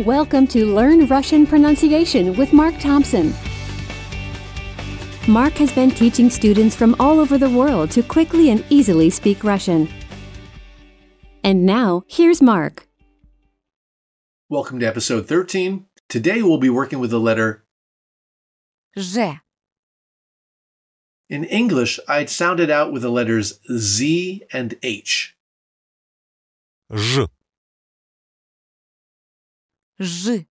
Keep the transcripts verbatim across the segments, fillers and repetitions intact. Welcome to Learn Russian Pronunciation with Mark Thompson. Mark has been teaching students from all over the world to quickly and easily speak Russian. And now, here's Mark. Welcome to episode thirteen. Today we'll be working with the letter Z. In English, I'd sound it out with the letters Z and H. Z. Z.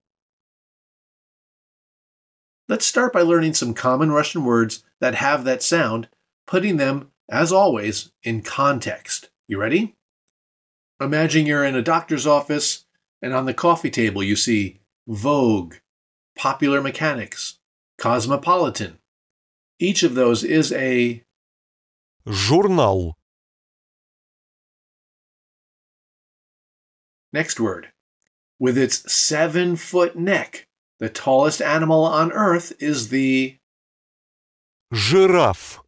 Let's start by learning some common Russian words that have that sound, putting them, as always, in context. You ready? Imagine you're in a doctor's office, and on the coffee table you see Vogue, Popular Mechanics, Cosmopolitan. Each of those is a журнал. Next word. With its seven-foot neck, the tallest animal on Earth is the giraffe.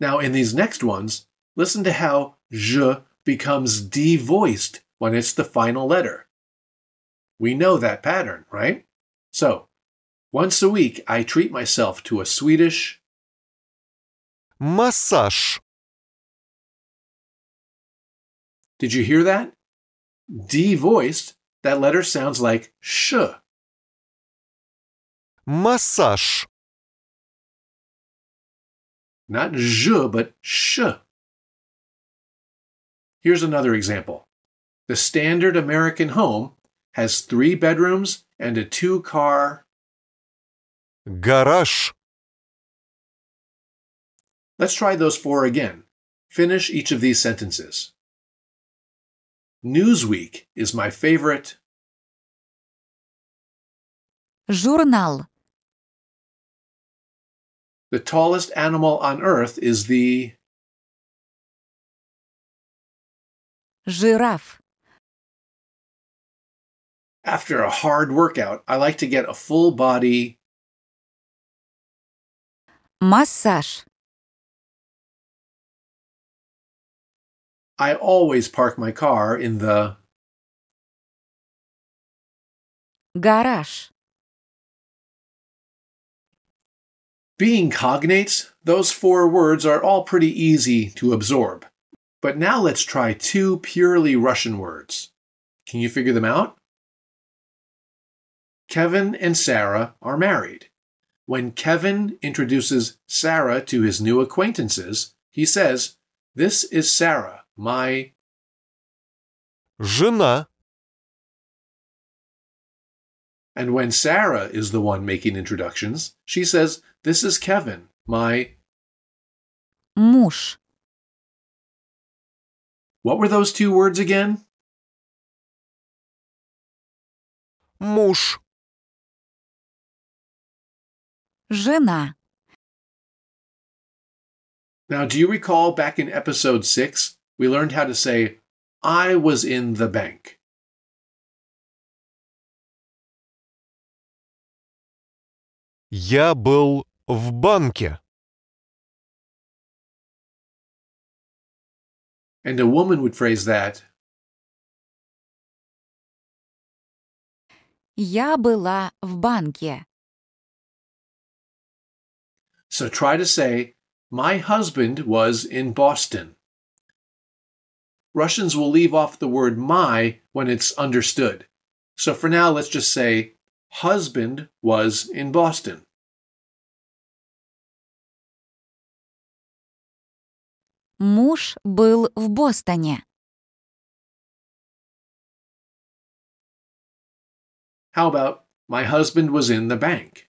Now, in these next ones, listen to how zh becomes devoiced when it's the final letter. We know that pattern, right? So, once a week, I treat myself to a Swedish massage. Did you hear that? Devoiced, that letter sounds like sh. Massage. Not zh, but sh. Here's another example. The standard American home has three bedrooms and a two-car garage. Let's try those four again. Finish each of these sentences. Newsweek is my favorite журнал. The tallest animal on Earth is the giraffe. After a hard workout, I like to get a full body massage. I always park my car in the garage. Being cognates, those four words are all pretty easy to absorb. But now let's try two purely Russian words. Can you figure them out? Kevin and Sarah are married. When Kevin introduces Sarah to his new acquaintances, he says, "This is Sarah, my жена." And when Sarah is the one making introductions, she says, "This is Kevin, my муж." What were those two words again? Муж. Жена. Now, do you recall back in episode six? We learned how to say, "I was in the bank." Я был в банке. And a woman would phrase that, Я была в банке. So try to say, "My husband was in Boston." Russians will leave off the word "my" when it's understood. So for now, let's just say, "Husband was in Boston." Муж был в Бостоне. How about, "My husband was in the bank"?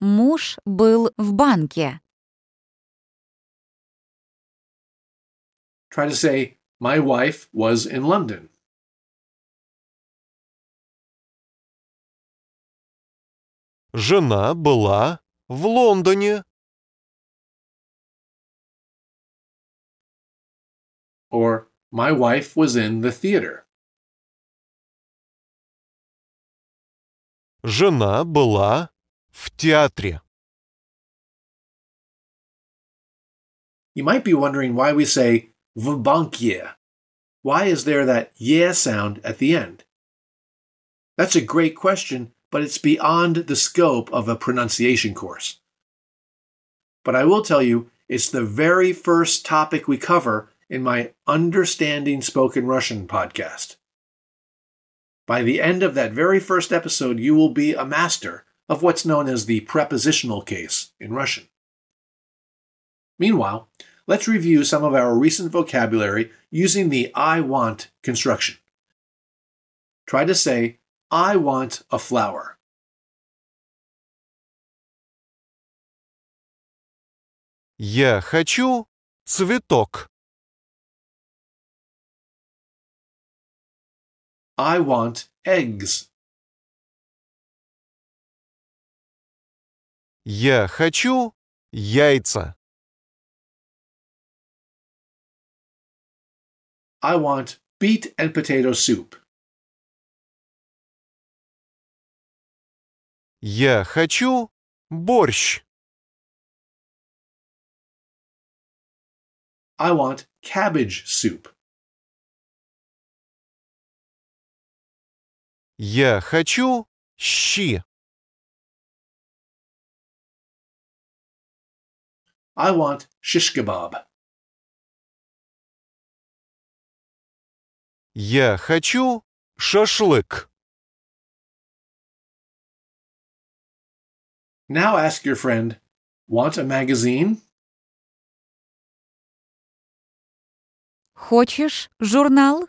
Муж был в банке. Try to say, "My wife was in London." Жена была в Лондоне. Or, "My wife was in the theater." Жена была в театре. You might be wondering why we say v bankie. Why is there that ye sound at the end? That's a great question, but it's beyond the scope of a pronunciation course. But I will tell you, it's the very first topic we cover in my Understanding Spoken Russian podcast. By the end of that very first episode, you will be a master of what's known as the prepositional case in Russian. Meanwhile, let's review some of our recent vocabulary using the I want construction. Try to say, I want a flower. Я хочу цветок. I want eggs. Я хочу яйца. I want beet and potato soup. Я хочу борщ. I want cabbage soup. Я хочу щи. I want shish kebab. Я хочу шашлык. Now ask your friend, want a magazine? Хочешь журнал?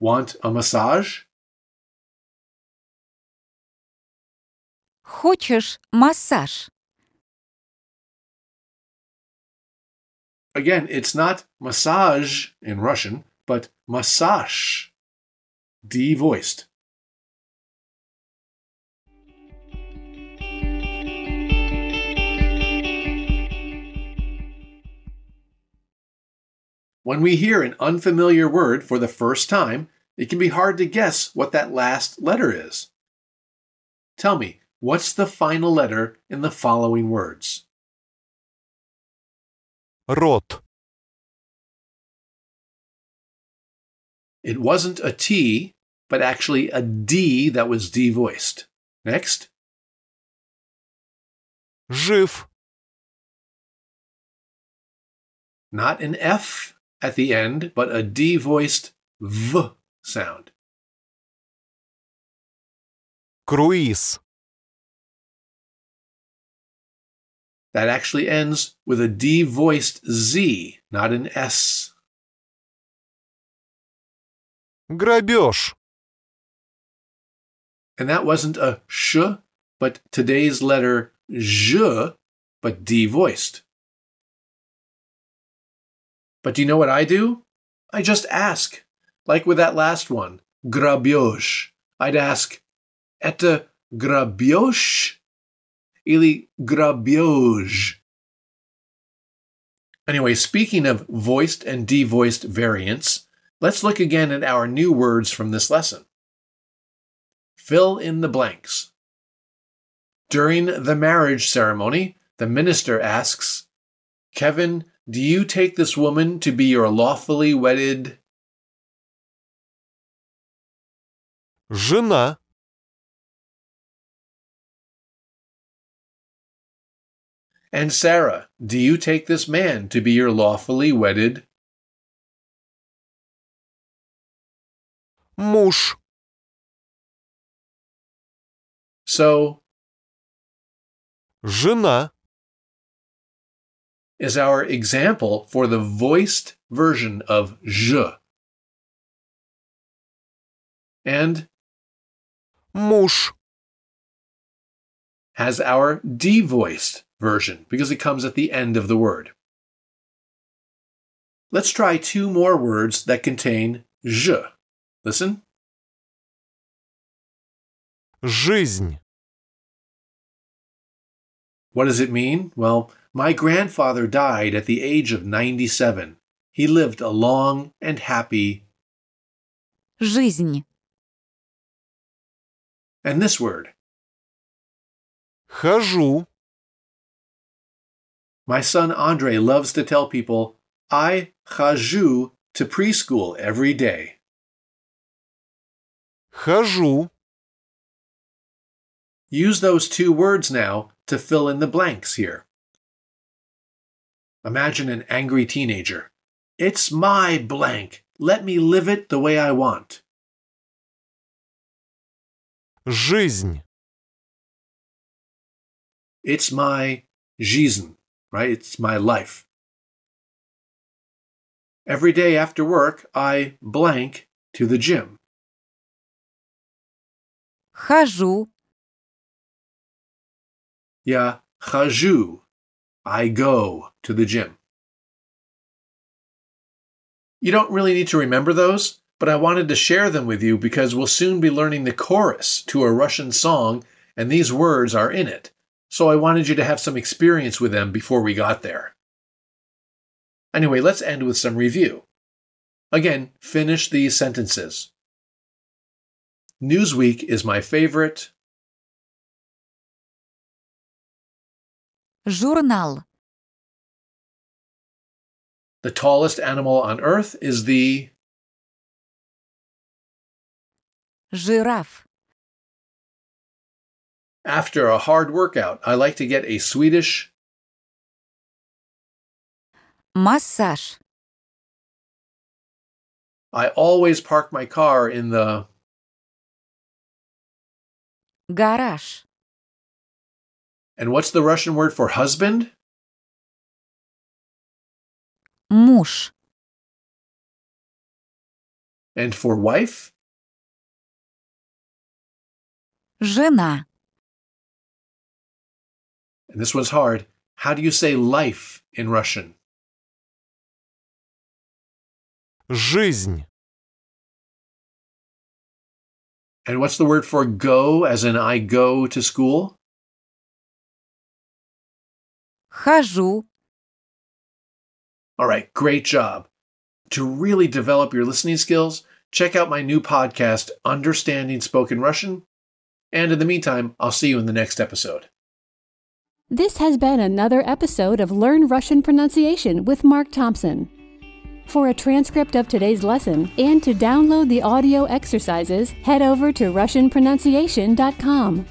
Want a massage? Хочешь массаж? Again, it's not massage in Russian, but massage, de-voiced. When we hear an unfamiliar word for the first time, it can be hard to guess what that last letter is. Tell me, what's the final letter in the following words? Рот. It wasn't a T, but actually a D that was devoiced. Next. Жив. Not an F at the end, but a devoiced V sound. Круиз. That actually ends with a devoiced Z, not an S. Грабеж. And that wasn't a sh, but today's letter zh, but devoiced. But do you know what I do? I just ask. Like with that last one, грабеж. I'd ask, это грабеж? Или грабеж. Anyway, speaking of voiced and devoiced variants, let's look again at our new words from this lesson. Fill in the blanks. During the marriage ceremony, the minister asks, Kevin, do you take this woman to be your lawfully wedded? Жена. And Sarah, do you take this man to be your lawfully wedded? Муж. So, жена is our example for the voiced version of je. And муж has our devoiced version, because it comes at the end of the word. Let's try two more words that contain je. Listen. Жизнь. What does it mean? Well, my grandfather died at the age of ninety-seven. He lived a long and happy жизнь. And this word. Хожу. My son Andre loves to tell people, I хожу to preschool every day. Хожу. Use those two words now to fill in the blanks here. Imagine an angry teenager. It's my blank. Let me live it the way I want. Жизнь. It's my жизнь, right? It's my life. Every day after work, I blank to the gym. Хожу. Я хожу. I go to the gym. You don't really need to remember those, but I wanted to share them with you because we'll soon be learning the chorus to a Russian song, and these words are in it. So I wanted you to have some experience with them before we got there. Anyway, let's end with some review. Again, finish these sentences. Newsweek is my favorite. Журнал. The tallest animal on earth is the giraffe. After a hard workout, I like to get a Swedish massage. I always park my car in the garage. And what's the Russian word for husband? Муж. And for wife? Жена. And this one's hard. How do you say life in Russian? Жизнь. And what's the word for go, as in I go to school? Хожу. All right, great job. To really develop your listening skills, check out my new podcast, Understanding Spoken Russian. And in the meantime, I'll see you in the next episode. This has been another episode of Learn Russian Pronunciation with Mark Thompson. For a transcript of today's lesson and to download the audio exercises, head over to Russian Pronunciation dot com.